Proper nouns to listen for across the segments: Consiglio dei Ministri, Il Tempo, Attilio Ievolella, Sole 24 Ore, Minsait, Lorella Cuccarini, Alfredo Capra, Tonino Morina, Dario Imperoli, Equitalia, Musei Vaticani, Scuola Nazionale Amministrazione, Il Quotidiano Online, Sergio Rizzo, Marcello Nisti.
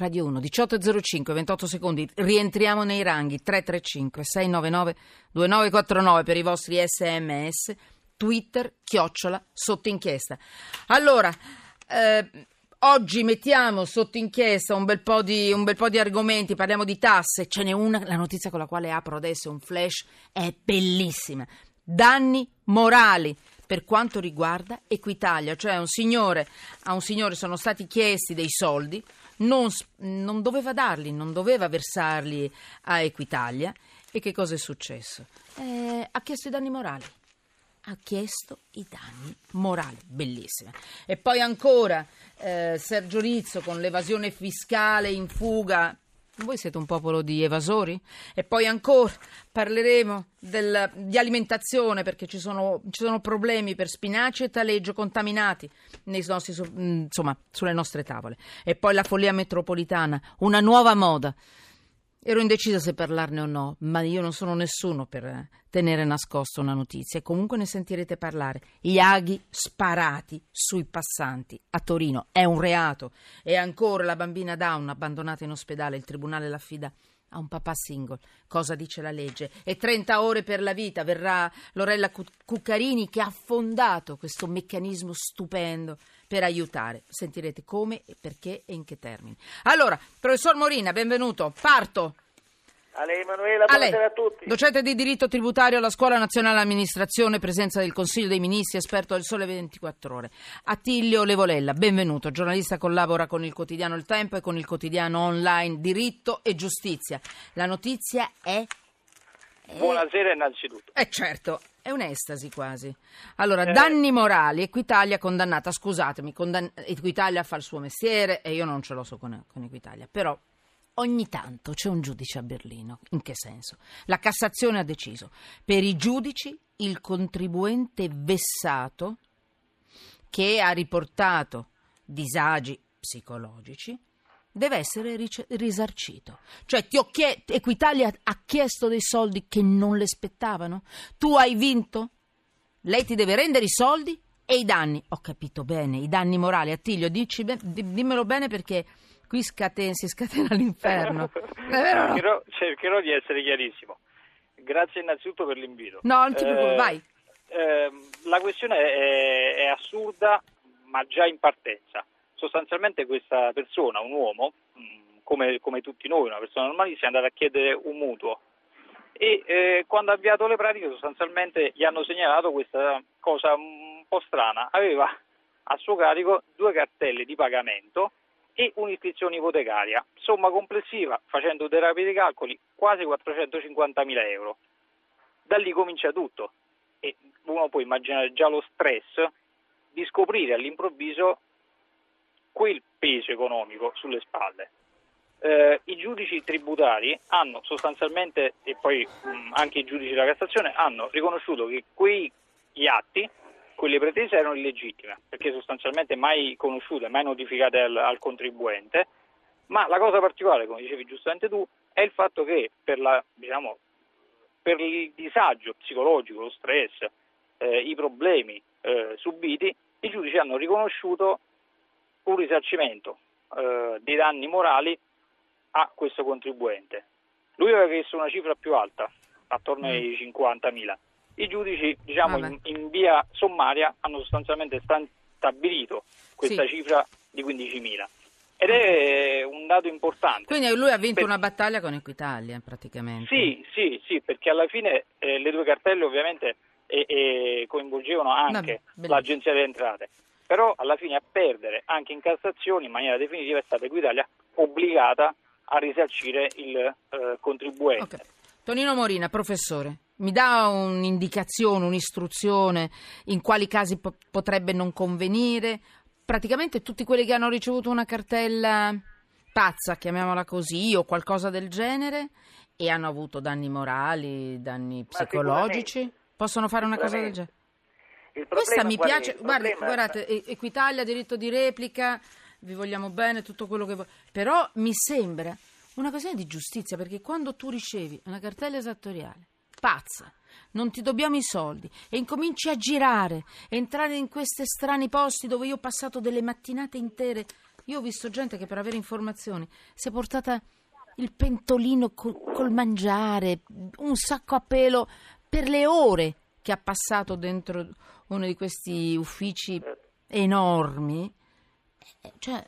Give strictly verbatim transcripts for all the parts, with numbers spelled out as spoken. Radio uno, diciotto e zero cinque, ventotto secondi, rientriamo nei ranghi, tre tre cinque sei nove nove due nove quattro nove per i vostri sms, Twitter, chiocciola, sotto inchiesta. Allora, eh, oggi mettiamo sotto inchiesta un bel po' di, un bel po' di argomenti, parliamo di tasse, ce n'è una, la notizia con la quale apro adesso un flash, è bellissima, danni morali. Per quanto riguarda Equitalia, cioè un signore, a un signore sono stati chiesti dei soldi, non, non doveva darli, non doveva versarli a Equitalia. E che cosa è successo? Eh, ha chiesto i danni morali. Ha chiesto i danni morali. Bellissima. E poi ancora eh, Sergio Rizzo con l'evasione fiscale in fuga. Voi siete un popolo di evasori? E poi ancora parleremo del, di alimentazione, perché ci sono, ci sono problemi per spinaci e taleggio contaminati nei nostri, insomma, sulle nostre tavole. E poi la follia metropolitana, una nuova moda. Ero indecisa se parlarne o no, ma io non sono nessuno per tenere nascosta una notizia. E comunque ne sentirete parlare. Gli aghi sparati sui passanti a Torino. È un reato. E ancora la bambina Down abbandonata in ospedale. Il tribunale l'affida a un papà single. Cosa dice la legge? E trenta ore per la vita. Verrà Lorella Cuccarini che ha fondato questo meccanismo stupendo per aiutare. Sentirete come, perché e in che termini. Allora, professor Morina, benvenuto. Parto. A lei, Emanuela, buonasera a tutti. Docente di diritto tributario alla Scuola Nazionale Amministrazione, presenza del Consiglio dei Ministri, esperto del Sole ventiquattro Ore. Attilio Ievolella, benvenuto. Giornalista, collabora con il quotidiano Il Tempo e con il quotidiano online Diritto e Giustizia. La notizia è... Buonasera innanzitutto. Eh certo, è un'estasi quasi. Allora, eh. danni morali, Equitalia condannata, scusatemi, condann- Equitalia fa il suo mestiere e io non ce lo so con, con Equitalia, però ogni tanto c'è un giudice a Berlino. In che senso? La Cassazione ha deciso, per i giudici il contribuente vessato che ha riportato disagi psicologici deve essere ric- risarcito. Cioè ti ho chie- Equitalia ha chiesto dei soldi che non le spettavano, tu hai vinto, lei ti deve rendere i soldi e i danni. Ho capito bene, i danni morali. Attilio, dici be- dimmelo bene, perché qui scaten- si scatena l'inferno. cercherò, cercherò di essere chiarissimo. Grazie innanzitutto per l'invito. No, non ti preoccupo, eh, vai. Eh, la questione è, è assurda, ma già in partenza. Sostanzialmente questa persona, un uomo, come, come tutti noi, una persona normalissima, è andata a chiedere un mutuo e eh, quando ha avviato le pratiche sostanzialmente gli hanno segnalato questa cosa un po' strana. Aveva a suo carico due cartelle di pagamento e un'iscrizione ipotecaria, somma complessiva, facendo dei rapidi calcoli, quasi quattrocentocinquantamila euro. Da lì comincia tutto e uno può immaginare già lo stress di scoprire all'improvviso quel peso economico sulle spalle. Eh, i giudici tributari hanno sostanzialmente, e poi mh, anche i giudici della Cassazione, hanno riconosciuto che quegli atti, quelle pretese erano illegittime, perché sostanzialmente mai conosciute, mai notificate al, al contribuente, ma la cosa particolare, come dicevi giustamente tu, è il fatto che per, la, diciamo, per il disagio psicologico, lo stress, eh, i problemi eh, subiti, i giudici hanno riconosciuto un risarcimento eh, dei danni morali a questo contribuente. Lui aveva chiesto una cifra più alta, attorno mm. ai cinquantamila. I giudici, diciamo, ah, in, in via sommaria hanno sostanzialmente stabilito questa sì. cifra di quindicimila. Ed è un dato importante. Quindi lui ha vinto per... una battaglia con Equitalia, praticamente. Sì, sì, sì, perché alla fine eh, le due cartelle ovviamente eh, eh, coinvolgevano anche Vabbè, l'Agenzia delle Entrate. Però alla fine a perdere anche in Cassazione in maniera definitiva è stata Equitalia, obbligata a risarcire il eh, contribuente. Okay. Tonino Morina, professore, mi dà un'indicazione, un'istruzione in quali casi po- potrebbe non convenire? Praticamente tutti quelli che hanno ricevuto una cartella pazza, chiamiamola così, o qualcosa del genere, e hanno avuto danni morali, danni psicologici, possono fare una cosa del genere? Questa mi piace, guarda, guardate, Equitalia, diritto di replica, vi vogliamo bene, tutto quello che vuoi, però mi sembra una questione di giustizia, perché quando tu ricevi una cartella esattoriale pazza, non ti dobbiamo i soldi, e incominci a girare, entrare in questi strani posti dove io ho passato delle mattinate intere, Io ho visto gente che per avere informazioni si è portata il pentolino col, col mangiare, un sacco a pelo per le ore che ha passato dentro uno di questi uffici enormi, cioè,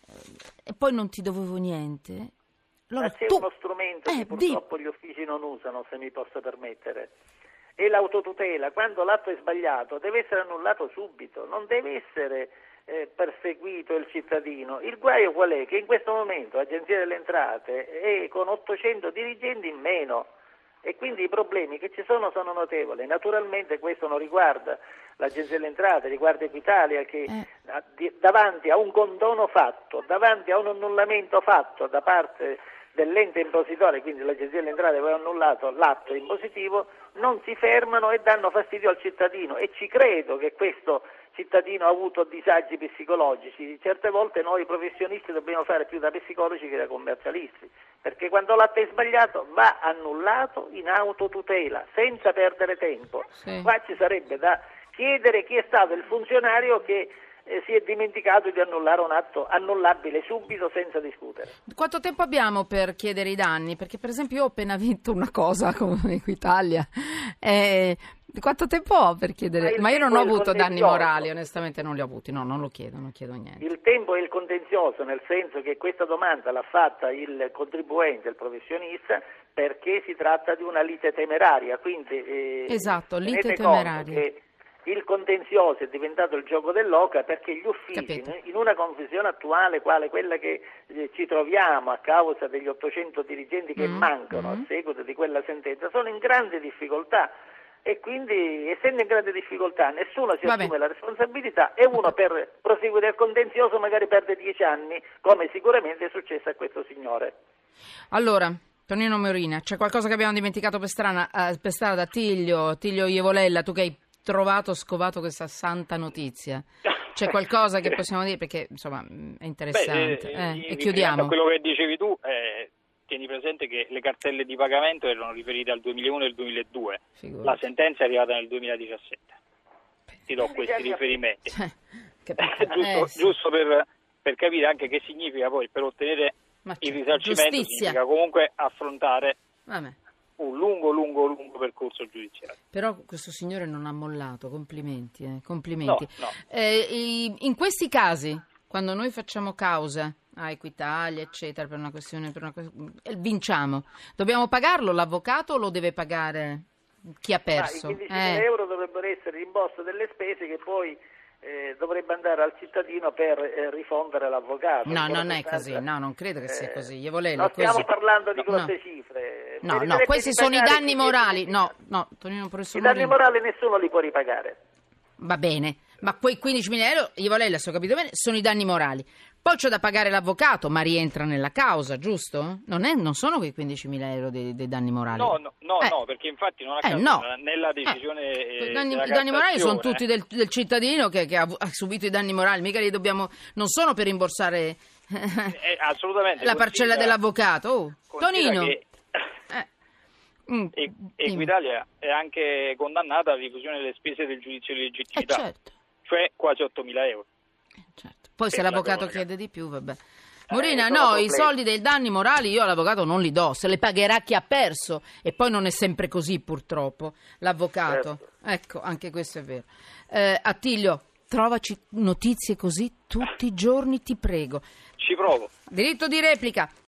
e poi non ti dovevo niente. Allora, Ma c'è tu... uno strumento eh, che purtroppo di... gli uffici non usano, se mi posso permettere, è l'autotutela. Quando l'atto è sbagliato deve essere annullato subito, non deve essere eh, perseguito il cittadino. Il guaio qual è? Che in questo momento l'Agenzia delle Entrate è con ottocento dirigenti in meno e quindi i problemi che ci sono sono notevoli. Naturalmente questo non riguarda l'Agenzia delle Entrate, riguarda Equitalia, che eh. davanti a un condono fatto, davanti a un annullamento fatto da parte dell'ente impositore, quindi l'Agenzia delle Entrate aveva annullato l'atto impositivo, non si fermano e danno fastidio al cittadino, e ci credo che questo cittadino ha avuto disagi psicologici. Certe volte noi professionisti dobbiamo fare più da psicologi che da commercialisti, perché quando l'atto è sbagliato va annullato in autotutela senza perdere tempo. Sì. Qua ci sarebbe da chiedere chi è stato il funzionario che eh, si è dimenticato di annullare un atto annullabile subito senza discutere. Quanto tempo abbiamo per chiedere i danni? Perché per esempio io ho appena vinto una cosa come Equitalia. Eh, Quanto tempo ho per chiedere? Ma, Ma io non ho avuto danni morali, onestamente non li ho avuti, no, non lo chiedo, non chiedo niente. Il tempo è il contenzioso, nel senso che questa domanda l'ha fatta il contribuente, il professionista, perché si tratta di una lite temeraria, quindi eh, esatto, lite temeraria. Il contenzioso è diventato il gioco dell'oca perché gli uffici, Capito. in una confusione attuale quale quella che eh, ci troviamo a causa degli ottocento dirigenti che mm. mancano mm. a seguito di quella sentenza, sono in grande difficoltà. E quindi, essendo in grande difficoltà, nessuno si assume la responsabilità e uno per proseguire il contenzioso magari perde dieci anni, come sicuramente è successo a questo signore. Allora, Tonino Morina, c'è qualcosa che abbiamo dimenticato per strada, eh, per strada Attilio, Attilio Ievolella, tu che hai trovato, scovato questa santa notizia? C'è qualcosa che possiamo dire? Perché, insomma, è interessante. Beh, eh, eh, e chiudiamo. Quello che dicevi tu... Eh... Tieni presente che le cartelle di pagamento erano riferite al duemilauno e al duemiladue. Figurati. La sentenza è arrivata nel duemiladiciassette. Ti do questi riferimenti. Cioè, che giusto, eh, sì. giusto per, per capire anche che significa poi per ottenere il risarcimento. Giustizia. Significa comunque affrontare Vabbè. un lungo, lungo, lungo percorso giudiziario. Però questo signore non ha mollato, complimenti. Eh. complimenti. No, no. Eh, in questi casi, quando noi facciamo causa a Equitalia, eccetera, per una questione, per una questione, vinciamo. Dobbiamo pagarlo l'avvocato o lo deve pagare chi ha perso? Ah, i quindicimila eh. euro dovrebbero essere rimborso delle spese che poi eh, dovrebbe andare al cittadino per eh, rifondere l'avvocato. No, non è stanza. così, no, non credo che sia così. Io volevo, non stiamo così. parlando di grosse no. cifre. No, no, no, questi sono i danni morali. No, no, Tonino, professor I danni morali nessuno li può ripagare. Va bene, ma quei quindicimila euro, Ievolella, se ho capito bene, sono i danni morali. Poi c'è da pagare l'avvocato, ma rientra nella causa, giusto? Non, è, non sono quei quindicimila euro dei, dei danni morali? No, no, no, eh. no perché infatti non ha eh, no. nella decisione eh. eh, danni, I danni morali sono tutti del, del cittadino che, che ha, ha subito i danni morali, mica li dobbiamo... Non sono per rimborsare eh, assolutamente, la parcella dell'avvocato. Oh, Tonino! Che... Eh. Mm, e, Equitalia è anche condannata alla rifusione delle spese del giudizio di legittimità, eh certo. cioè quasi ottomila euro. Eh certo. Poi per se l'avvocato la chiede di più, vabbè. Morina, eh, no, i soldi dei danni morali io all'avvocato non li do, se li pagherà chi ha perso, e poi non è sempre così purtroppo, l'avvocato. Certo. Ecco, anche questo è vero. Eh, Attilio, trovaci notizie così tutti i giorni, ti prego. Ci provo. Diritto di replica.